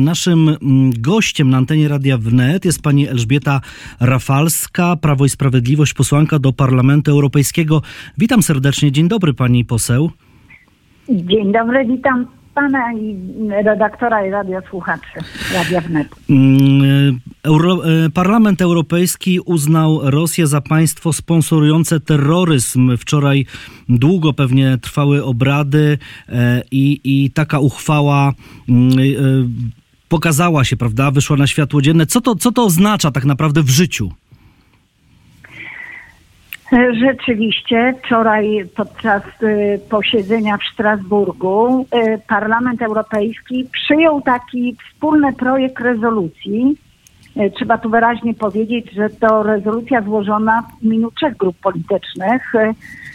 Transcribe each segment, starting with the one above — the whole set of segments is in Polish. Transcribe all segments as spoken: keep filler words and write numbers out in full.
Naszym gościem na antenie Radia Wnet jest pani Elżbieta Rafalska, Prawo i Sprawiedliwość, posłanka do Parlamentu Europejskiego. Witam serdecznie. Dzień dobry, pani poseł. Dzień dobry, witam pana i redaktora i radiosłuchaczy Radia Wnet. Euro, Parlament Europejski uznał Rosję za państwo sponsorujące terroryzm. Wczoraj długo pewnie trwały obrady i, i taka uchwała pokazała się, prawda? Wyszła na światło dzienne. Co to, co to oznacza tak naprawdę w życiu? Rzeczywiście wczoraj podczas posiedzenia w Strasburgu Parlament Europejski przyjął taki wspólny projekt rezolucji. Trzeba tu wyraźnie powiedzieć, że to rezolucja złożona w imieniu trzech grup politycznych,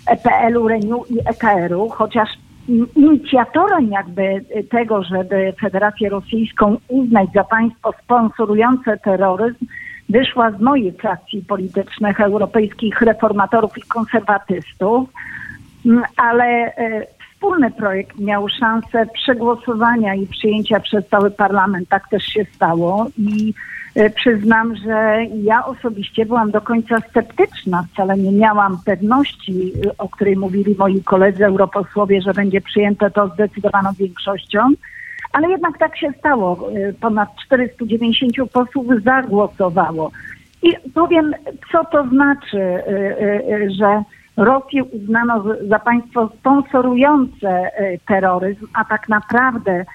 E P L-u, Reniu i E K er u, chociaż inicjatorem jakby tego, żeby Federację Rosyjską uznać za państwo sponsorujące terroryzm, wyszła z mojej frakcji politycznych, europejskich reformatorów i konserwatystów, ale wspólny projekt miał szansę przegłosowania i przyjęcia przez cały parlament. Tak też się stało i przyznam, że ja osobiście byłam do końca sceptyczna. Wcale nie miałam pewności, o której mówili moi koledzy europosłowie, że będzie przyjęte to zdecydowaną większością. Ale jednak tak się stało. Ponad czterystu dziewięćdziesięciu posłów zagłosowało. I powiem, co to znaczy, że Rosję uznano za państwo sponsorujące terroryzm, a tak naprawdę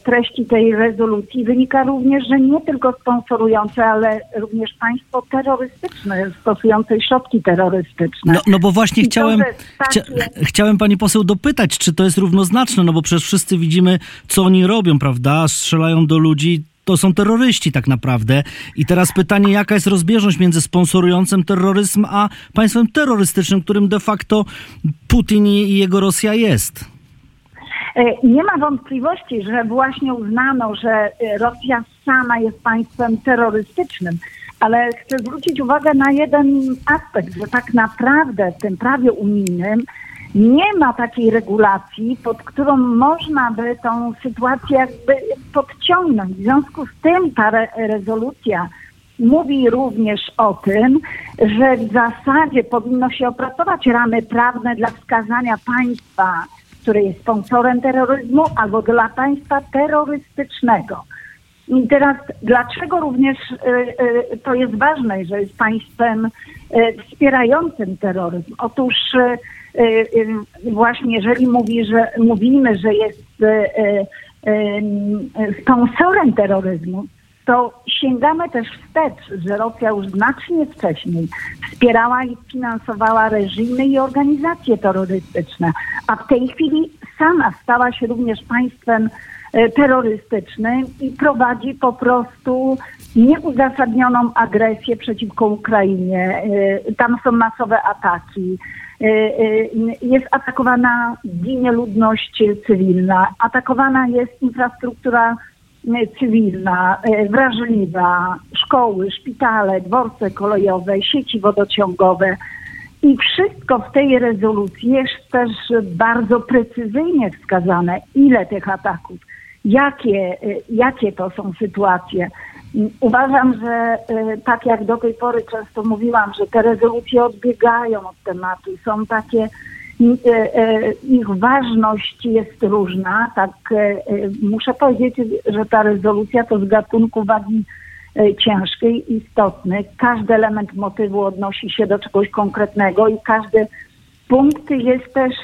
z treści tej rezolucji wynika również, że nie tylko sponsorujące, ale również państwo terrorystyczne, stosujące środki terrorystyczne. No, no bo właśnie chciałem, takie... chcia, chciałem pani poseł dopytać, czy to jest równoznaczne, no bo przecież wszyscy widzimy, co oni robią, prawda? Strzelają do ludzi, to są terroryści tak naprawdę. I teraz pytanie, jaka jest rozbieżność między sponsorującym terroryzm, a państwem terrorystycznym, którym de facto Putin i jego Rosja jest? Nie ma wątpliwości, że właśnie uznano, że Rosja sama jest państwem terrorystycznym, ale chcę zwrócić uwagę na jeden aspekt, że tak naprawdę w tym prawie unijnym nie ma takiej regulacji, pod którą można by tą sytuację jakby podciągnąć. W związku z tym ta re- rezolucja mówi również o tym, że w zasadzie powinno się opracować ramy prawne dla wskazania państwa, który jest sponsorem terroryzmu, albo dla państwa terrorystycznego. I teraz dlaczego również y, y, to jest ważne, że jest państwem y, wspierającym terroryzm? Otóż y, y, właśnie jeżeli mówi, że, mówimy, że jest y, y, y, sponsorem terroryzmu, to sięgamy też wstecz, że Rosja już znacznie wcześniej wspierała i finansowała reżimy i organizacje terrorystyczne, a w tej chwili sama stała się również państwem terrorystycznym i prowadzi po prostu nieuzasadnioną agresję przeciwko Ukrainie. Tam są masowe ataki. Jest atakowana ginie ludność cywilna, atakowana jest infrastruktura cywilna, wrażliwa, szkoły, szpitale, dworce kolejowe, sieci wodociągowe i wszystko w tej rezolucji jest też bardzo precyzyjnie wskazane, ile tych ataków, jakie, jakie to są sytuacje. Uważam, że tak jak do tej pory często mówiłam, że te rezolucje odbiegają od tematu, są takie... Ich ważność jest różna, tak muszę powiedzieć, że ta rezolucja to z gatunku wagi ciężkiej, istotnej. Każdy element motywu odnosi się do czegoś konkretnego i każdy punkt jest też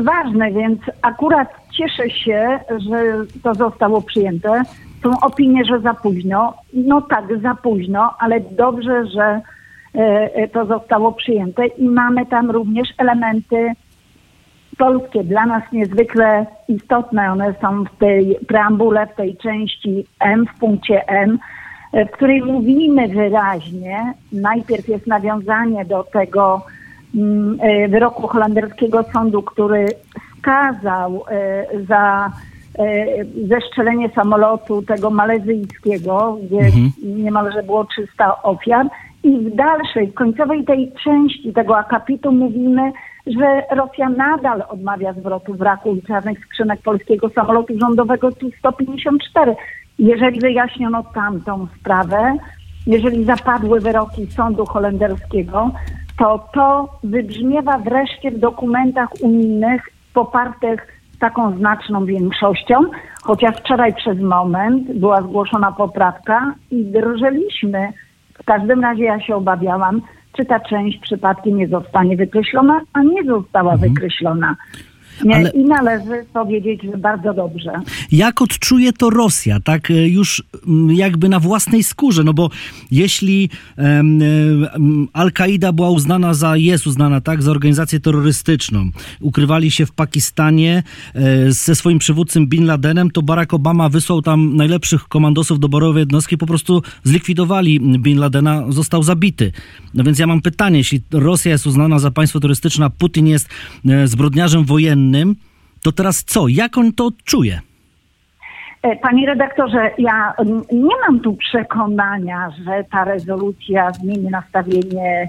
ważny, więc akurat cieszę się, że to zostało przyjęte. Są opinie, że za późno. No tak, za późno, ale dobrze, że to zostało przyjęte i mamy tam również elementy polskie, dla nas niezwykle istotne. One są w tej preambule, w tej części M, w punkcie M, w której mówimy wyraźnie, najpierw jest nawiązanie do tego wyroku holenderskiego sądu, który skazał za zestrzelenie samolotu tego malezyjskiego, gdzie mhm. niemalże było trzysta ofiar. I w dalszej, w końcowej tej części tego akapitu mówimy, że Rosja nadal odmawia zwrotu wraku i czarnych skrzynek polskiego samolotu rządowego tu sto pięćdziesiąt cztery. Jeżeli wyjaśniono tamtą sprawę, jeżeli zapadły wyroki sądu holenderskiego, to to wybrzmiewa wreszcie w dokumentach unijnych popartych taką znaczną większością, chociaż wczoraj przez moment była zgłoszona poprawka i drżeliśmy. W każdym razie ja się obawiałam, czy ta część przypadkiem nie zostanie wykreślona, a nie została mhm. wykreślona. Nie, ale... I należy powiedzieć, że bardzo dobrze. Jak odczuje to Rosja, tak już jakby na własnej skórze, no bo jeśli um, um, Al-Qaida była uznana za, jest uznana, tak, za organizację terrorystyczną, ukrywali się w Pakistanie e, ze swoim przywódcą Bin Ladenem, to Barack Obama wysłał tam najlepszych komandosów doborowej jednostki, po prostu zlikwidowali Bin Ladena, został zabity. No więc ja mam pytanie, jeśli Rosja jest uznana za państwo terrorystyczne, a Putin jest e, zbrodniarzem wojennym, to teraz co? Jak on to odczuje? Panie redaktorze, ja nie mam tu przekonania, że ta rezolucja zmieni nastawienie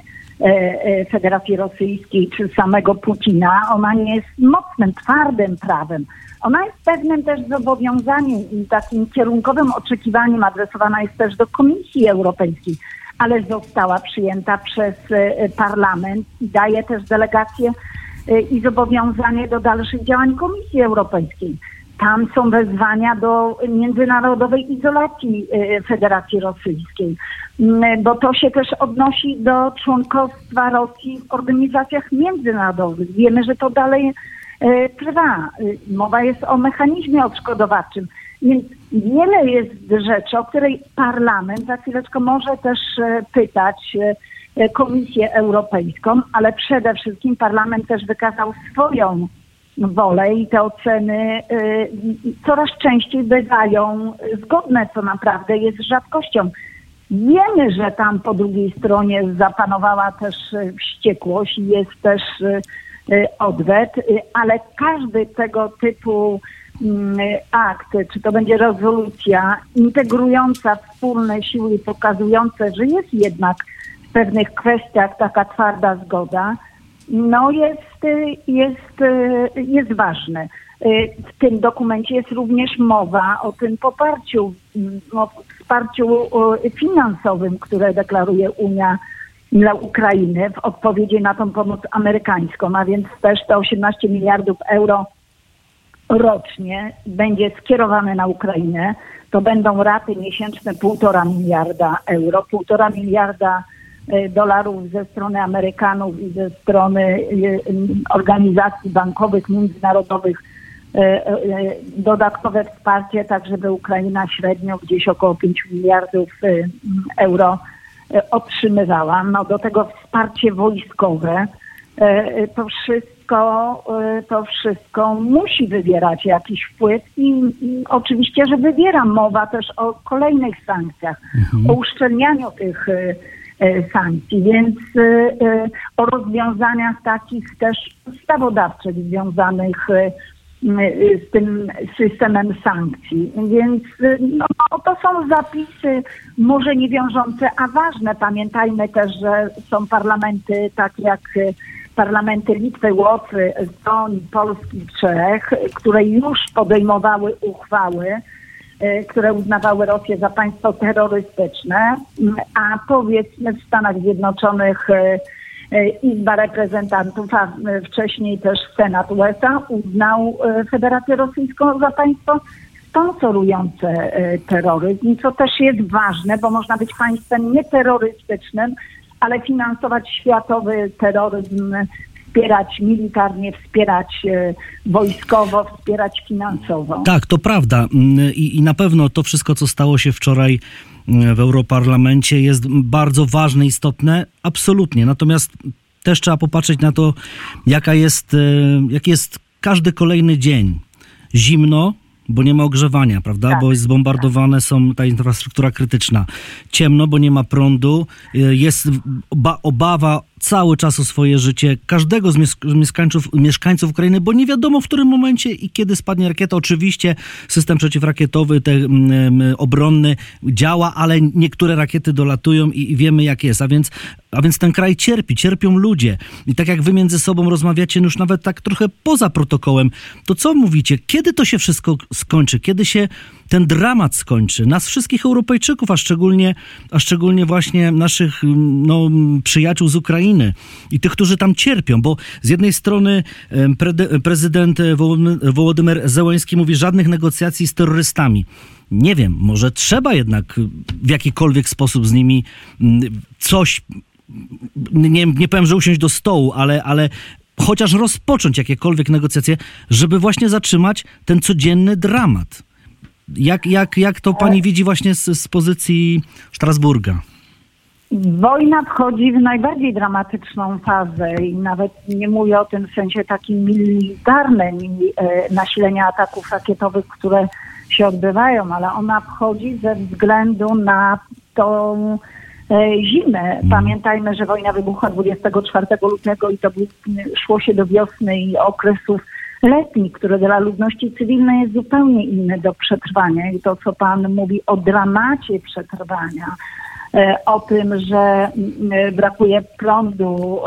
Federacji Rosyjskiej czy samego Putina. Ona nie jest mocnym, twardym prawem. Ona jest pewnym też zobowiązaniem i takim kierunkowym oczekiwaniem, adresowana jest też do Komisji Europejskiej, ale została przyjęta przez parlament i daje też delegację i zobowiązanie do dalszych działań Komisji Europejskiej. Tam są wezwania do międzynarodowej izolacji Federacji Rosyjskiej, bo to się też odnosi do członkostwa Rosji w organizacjach międzynarodowych. Wiemy, że to dalej trwa. Mowa jest o mechanizmie odszkodowawczym. Więc wiele jest rzeczy, o której parlament za chwileczkę może też pytać Komisję Europejską, ale przede wszystkim parlament też wykazał swoją wolę i te oceny coraz częściej bywają zgodne, co naprawdę jest rzadkością. Wiemy, że tam po drugiej stronie zapanowała też wściekłość i jest też odwet, ale każdy tego typu akt, czy to będzie rezolucja integrująca wspólne siły i pokazujące, że jest jednak w pewnych kwestiach taka twarda zgoda, no jest, jest, jest ważne. W tym dokumencie jest również mowa o tym poparciu, o wsparciu finansowym, które deklaruje Unia dla Ukrainy w odpowiedzi na tą pomoc amerykańską, a więc też te osiemnaście miliardów euro rocznie będzie skierowane na Ukrainę. To będą raty miesięczne półtora miliarda euro, półtora miliarda dolarów ze strony Amerykanów i ze strony organizacji bankowych, międzynarodowych, dodatkowe wsparcie, tak żeby Ukraina średnio gdzieś około pięć miliardów euro otrzymywała. No do tego wsparcie wojskowe, to wszystko, to wszystko musi wywierać jakiś wpływ i, i oczywiście, że wywiera, mowa też o kolejnych sankcjach, mhm. o uszczelnianiu tych sankcji, więc o rozwiązaniach takich też ustawodawczych związanych z tym systemem sankcji. Więc no, to są zapisy może niewiążące, a ważne. Pamiętajmy też, że są parlamenty takie jak parlamenty Litwy, Łotwy, Estonii, Polski, Czech, które już podejmowały uchwały, które uznawały Rosję za państwo terrorystyczne, a powiedzmy w Stanach Zjednoczonych Izba Reprezentantów, a wcześniej też Senat U S A uznał Federację Rosyjską za państwo sponsorujące terroryzm, co też jest ważne, bo można być państwem nieterrorystycznym, ale finansować światowy terroryzm, wspierać militarnie, wspierać wojskowo, wspierać finansowo. Tak, to prawda. I, i na pewno to wszystko, co stało się wczoraj w Europarlamencie, jest bardzo ważne, istotne, absolutnie. Natomiast też trzeba popatrzeć na to, jaka jest, jaki jest każdy kolejny dzień. Zimno, bo nie ma ogrzewania, prawda? Tak, bo jest zbombardowane, tak. Są ta infrastruktura krytyczna. Ciemno, bo nie ma prądu. Jest obawa cały czas o swoje życie każdego z mieszkańców, mieszkańców Ukrainy, bo nie wiadomo, w którym momencie i kiedy spadnie rakieta. Oczywiście system przeciwrakietowy, te, mm, obronny działa, ale niektóre rakiety dolatują i, i wiemy, jak jest. A więc, a więc ten kraj cierpi, cierpią ludzie. I tak jak wy między sobą rozmawiacie już nawet tak trochę poza protokołem, to co mówicie? Kiedy to się wszystko skończy? Kiedy się ten dramat skończy? Nas wszystkich Europejczyków, a szczególnie, a szczególnie właśnie naszych no, przyjaciół z Ukrainy i tych, którzy tam cierpią, bo z jednej strony pre- prezydent Wołodymyr Zełenski mówi, żadnych negocjacji z terrorystami. Nie wiem, może trzeba jednak w jakikolwiek sposób z nimi coś, nie, nie powiem, że usiąść do stołu, ale, ale chociaż rozpocząć jakiekolwiek negocjacje, żeby właśnie zatrzymać ten codzienny dramat. Jak, jak, jak to pani widzi właśnie z, z pozycji Strasburga? Wojna wchodzi w najbardziej dramatyczną fazę i nawet nie mówię o tym w sensie takim militarnym i e, nasilenia ataków rakietowych, które się odbywają, ale ona wchodzi ze względu na tą e, zimę. Pamiętajmy, że wojna wybuchła dwudziestego czwartego lutego i to był, szło się do wiosny i okresów letni, które dla ludności cywilnej jest zupełnie inne do przetrwania. I to, co pan mówi o dramacie przetrwania, o tym, że brakuje prądu,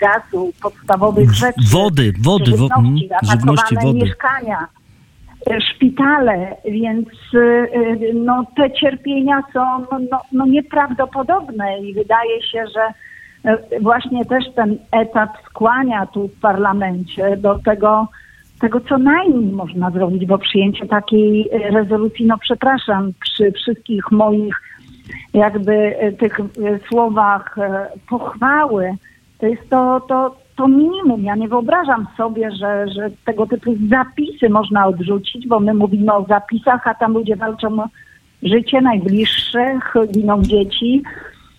gazu, podstawowych rzeczy. Wody, wody, żywności, wo- żywności wody. Mieszkania, szpitale, więc no, te cierpienia są no, no, nieprawdopodobne i wydaje się, że właśnie też ten etap skłania tu w parlamencie do tego, tego co najmniej można zrobić, bo przyjęcie takiej rezolucji, no przepraszam, przy wszystkich moich jakby tych słowach pochwały, to jest to, to, to minimum. Ja nie wyobrażam sobie, że, że tego typu zapisy można odrzucić, bo my mówimy o zapisach, a tam ludzie walczą o życie najbliższych, giną dzieci.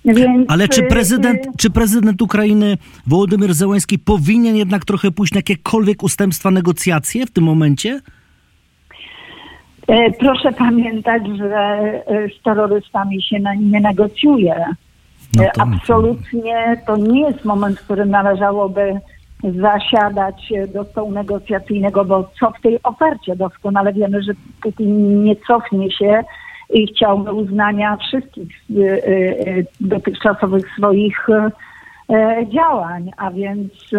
Więc... Ale czy prezydent, czy prezydent Ukrainy Wołodymyr Zełenski powinien jednak trochę pójść na jakiekolwiek ustępstwa, negocjacje w tym momencie? Proszę pamiętać, że z terrorystami się nie negocjuje. No to... Absolutnie to nie jest moment, w którym należałoby zasiadać do stołu negocjacyjnego, bo co w tej ofercie? Doskonale wiemy, że Putin nie cofnie się i chciałby uznania wszystkich y, y, dotychczasowych swoich y, działań, a więc y,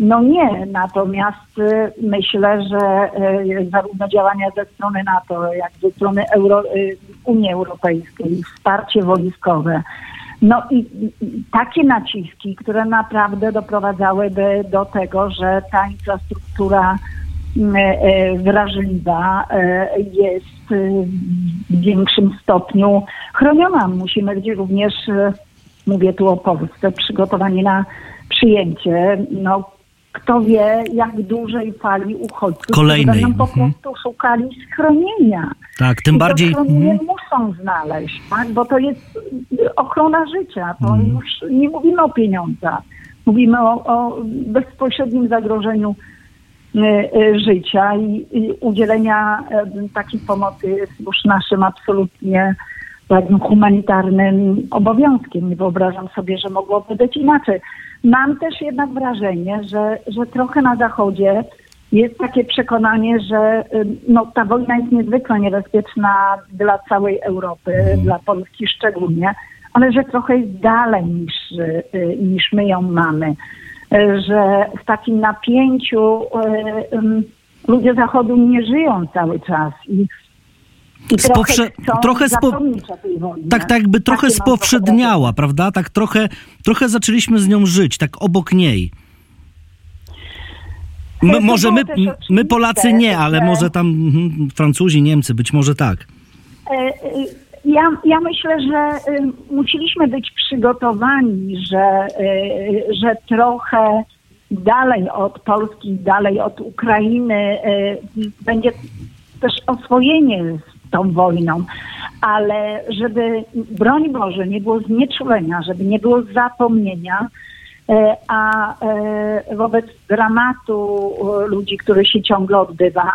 no nie. Natomiast y, myślę, że y, zarówno działania ze strony NATO, jak ze strony Euro, y, Unii Europejskiej, wsparcie wojskowe, no i y, takie naciski, które naprawdę doprowadzałyby do tego, że ta infrastruktura wrażliwa jest w większym stopniu chroniona. Musimy być również, mówię tu o Polsce, przygotowani na przyjęcie. No, kto wie, jak dużej fali uchodźców będą po prostu szukali schronienia. Tak, tym I bardziej... To schronienie muszą znaleźć, tak? Bo to jest ochrona życia. To mm. już nie mówimy o pieniądzach. Mówimy o, o bezpośrednim zagrożeniu życia i, i udzielenia takiej pomocy jest już naszym absolutnie humanitarnym obowiązkiem. Nie wyobrażam sobie, że mogłoby być inaczej. Mam też jednak wrażenie, że, że trochę na Zachodzie jest takie przekonanie, że no, ta wojna jest niezwykle niebezpieczna dla całej Europy, dla Polski szczególnie, ale że trochę jest dalej niż, niż my ją mamy. Że w takim napięciu y, y, ludzie Zachodu nie żyją cały czas i, i trochę Spoprze- chcą trochę zapomnieć spo- o tej wojnie. Tak, tak jakby trochę Takie spowszedniała, prawda? Tak trochę, trochę zaczęliśmy z nią żyć, tak obok niej. My, może my, my Polacy nie, ale może tam hmm, Francuzi, Niemcy, być może tak. Ja, ja myślę, że y, musieliśmy być przygotowani, że, y, że trochę dalej od Polski, dalej od Ukrainy y, będzie też oswojenie z tą wojną, ale żeby, broń Boże, nie było znieczulenia, żeby nie było zapomnienia, y, a y, wobec dramatu y, ludzi, który się ciągle odbywa,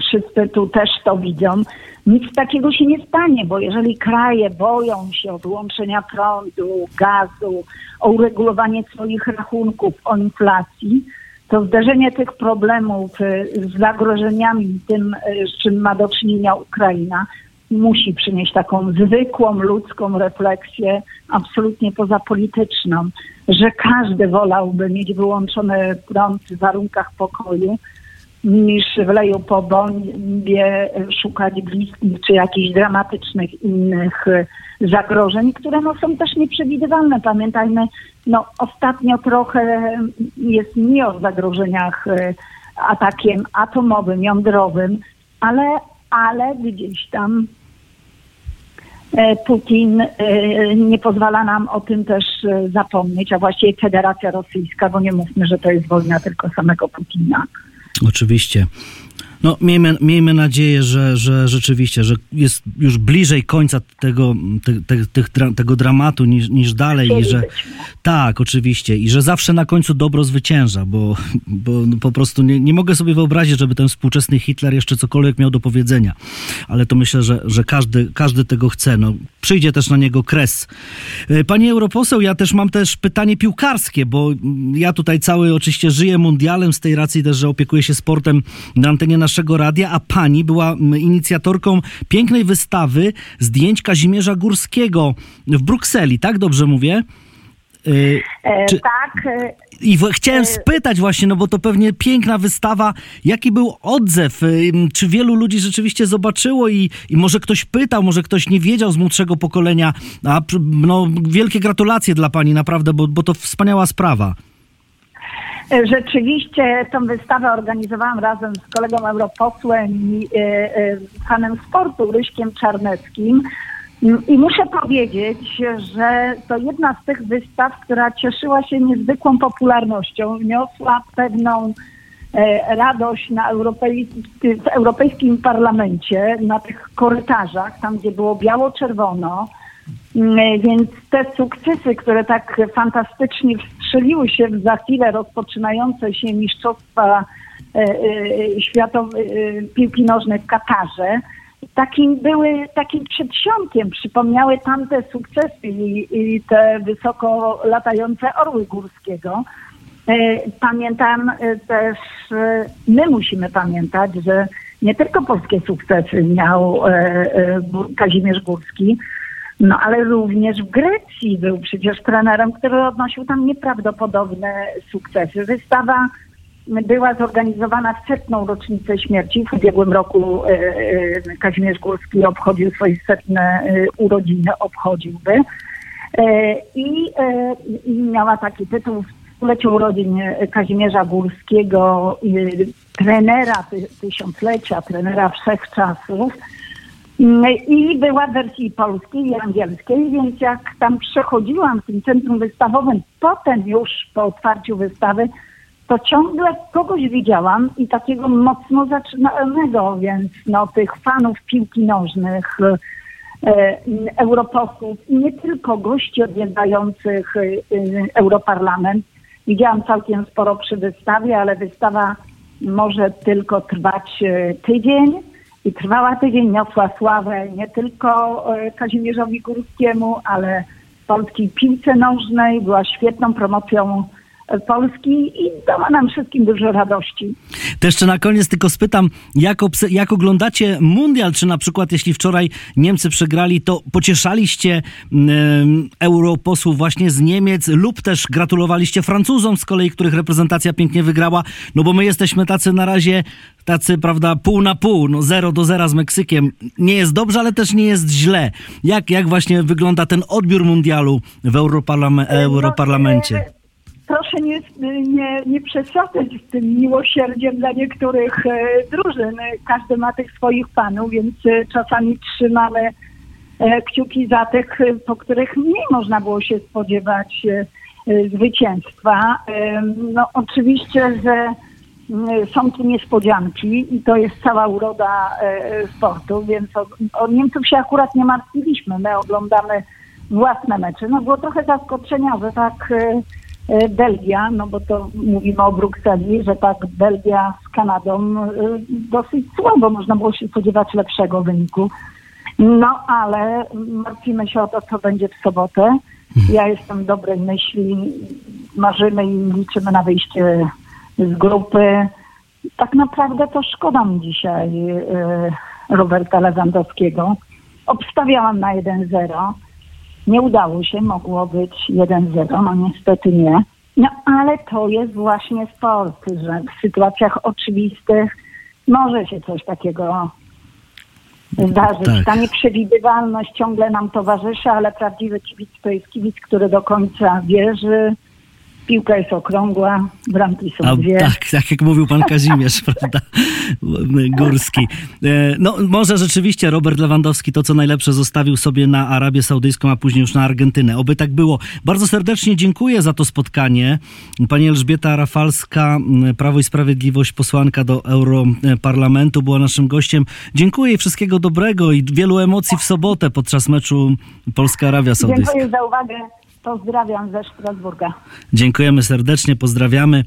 wszyscy tu też to widzą, nic takiego się nie stanie, bo jeżeli kraje boją się odłączenia prądu, gazu, o uregulowanie swoich rachunków, o inflacji, to zderzenie tych problemów z zagrożeniami, tym, z czym ma do czynienia Ukraina, musi przynieść taką zwykłą ludzką refleksję, absolutnie pozapolityczną, że każdy wolałby mieć wyłączony prąd w warunkach pokoju, niż w leju po bombie szukać bliskich czy jakichś dramatycznych innych zagrożeń, które no, są też nieprzewidywalne. Pamiętajmy, no ostatnio trochę jest nie o zagrożeniach atakiem atomowym, jądrowym, ale, ale gdzieś tam Putin nie pozwala nam o tym też zapomnieć, a właściwie Federacja Rosyjska, bo nie mówmy, że to jest wojna tylko samego Putina. Oczywiście. No, miejmy, miejmy nadzieję, że, że rzeczywiście, że jest już bliżej końca tego, te, te, te, tego dramatu niż, niż dalej. I że, tak, oczywiście. I że zawsze na końcu dobro zwycięża, bo, bo po prostu nie, nie mogę sobie wyobrazić, żeby ten współczesny Hitler jeszcze cokolwiek miał do powiedzenia. Ale to myślę, że, że każdy, każdy tego chce. No, przyjdzie też na niego kres. Pani europoseł, ja też mam też pytanie piłkarskie, bo ja tutaj cały oczywiście żyję mundialem, z tej racji też, że opiekuję się sportem na antenie naszej radia, a pani była inicjatorką pięknej wystawy zdjęć Kazimierza Górskiego w Brukseli, tak dobrze mówię? Yy, e, czy... Tak. I w... chciałem spytać właśnie, no bo to pewnie piękna wystawa, jaki był odzew? Yy, czy wielu ludzi rzeczywiście zobaczyło i, i może ktoś pytał, może ktoś nie wiedział z młodszego pokolenia? A, no, wielkie gratulacje dla pani naprawdę, bo, bo to wspaniała sprawa. Rzeczywiście tą wystawę organizowałam razem z kolegą europosłem i y, y, panem sportu Ryszkiem Czarneckim i muszę powiedzieć, że to jedna z tych wystaw, która cieszyła się niezwykłą popularnością, niosła pewną y, radość na europej... w Europejskim Parlamencie, na tych korytarzach, tam gdzie było biało-czerwono. Więc te sukcesy, które tak fantastycznie wstrzeliły się w za chwilę rozpoczynające się mistrzostwa e, e, światowe e, piłki nożnej w Katarze, takim były takim przedsionkiem, przypomniały tamte sukcesy i, i te wysoko latające orły Górskiego. E, pamiętam też, e, my musimy pamiętać, że nie tylko polskie sukcesy miał e, e, Kazimierz Górski, no ale również w Grecji był przecież trenerem, który odnosił tam nieprawdopodobne sukcesy. Wystawa była zorganizowana w setną rocznicę śmierci. W ubiegłym roku Kazimierz Górski obchodził swoje setne urodziny, obchodziłby. I miała taki tytuł: w stuleciu urodzin Kazimierza Górskiego, trenera tysiąclecia, trenera wszechczasów. I była w wersji polskiej i angielskiej, więc jak tam przechodziłam w tym centrum wystawowym, potem już po otwarciu wystawy, to ciągle kogoś widziałam i takiego mocno zaczynanego, więc no tych fanów piłki nożnych, e, europosłów i nie tylko gości odwiedzających e, Europarlament. Widziałam całkiem sporo przy wystawie, ale wystawa może tylko trwać e, tydzień. I trwała tydzień, niosła sławę nie tylko Kazimierzowi Górskiemu, ale polskiej piłce nożnej, była świetną promocją Polski i dała nam wszystkim dużo radości. To jeszcze na koniec tylko spytam, jak, obs- jak oglądacie mundial, czy na przykład jeśli wczoraj Niemcy przegrali, to pocieszaliście y, europosłów właśnie z Niemiec lub też gratulowaliście Francuzom z kolei, których reprezentacja pięknie wygrała, no bo my jesteśmy tacy na razie, tacy, prawda, pół na pół, no zero do zera z Meksykiem. Nie jest dobrze, ale też nie jest źle. Jak, jak właśnie wygląda ten odbiór mundialu w Europarlam- Europarlamencie? Proszę nie, nie, nie przesadzać z tym miłosierdziem dla niektórych e, drużyn. Każdy ma tych swoich panów, więc e, czasami trzymamy e, kciuki za tych, e, po których nie można było się spodziewać e, e, zwycięstwa. E, no oczywiście, że e, są tu niespodzianki i to jest cała uroda e, sportu, więc o, o Niemców się akurat nie martwiliśmy. My oglądamy własne mecze. No było trochę zaskoczenia, że tak... E, Belgia, no bo to mówimy o Brukseli, że tak Belgia z Kanadą dosyć słabo, można było się spodziewać lepszego wyniku. No ale martwimy się o to, co będzie w sobotę. Ja jestem dobrej myśli, marzymy i liczymy na wyjście z grupy. Tak naprawdę to szkoda mi dzisiaj Roberta Lewandowskiego. Obstawiałam na jeden zero. Nie udało się, mogło być jeden zero, no niestety nie. No ale to jest właśnie sport, że w sytuacjach oczywistych może się coś takiego zdarzyć. Tak. Ta nieprzewidywalność ciągle nam towarzyszy, ale prawdziwy kibic to jest kibic, który do końca wierzy. Piłka jest okrągła, bramki są A, dwie. Tak, tak jak mówił pan Kazimierz, prawda, Górski. No może rzeczywiście Robert Lewandowski to, co najlepsze, zostawił sobie na Arabię Saudyjską, a później już na Argentynę. Oby tak było. Bardzo serdecznie dziękuję za to spotkanie. Pani Elżbieta Rafalska, Prawo i Sprawiedliwość, posłanka do Europarlamentu, była naszym gościem. Dziękuję i wszystkiego dobrego i wielu emocji w sobotę podczas meczu Polska-Arabia Saudyjska. Dziękuję za uwagę. Pozdrawiam ze Strasburga. Dziękujemy serdecznie, pozdrawiamy.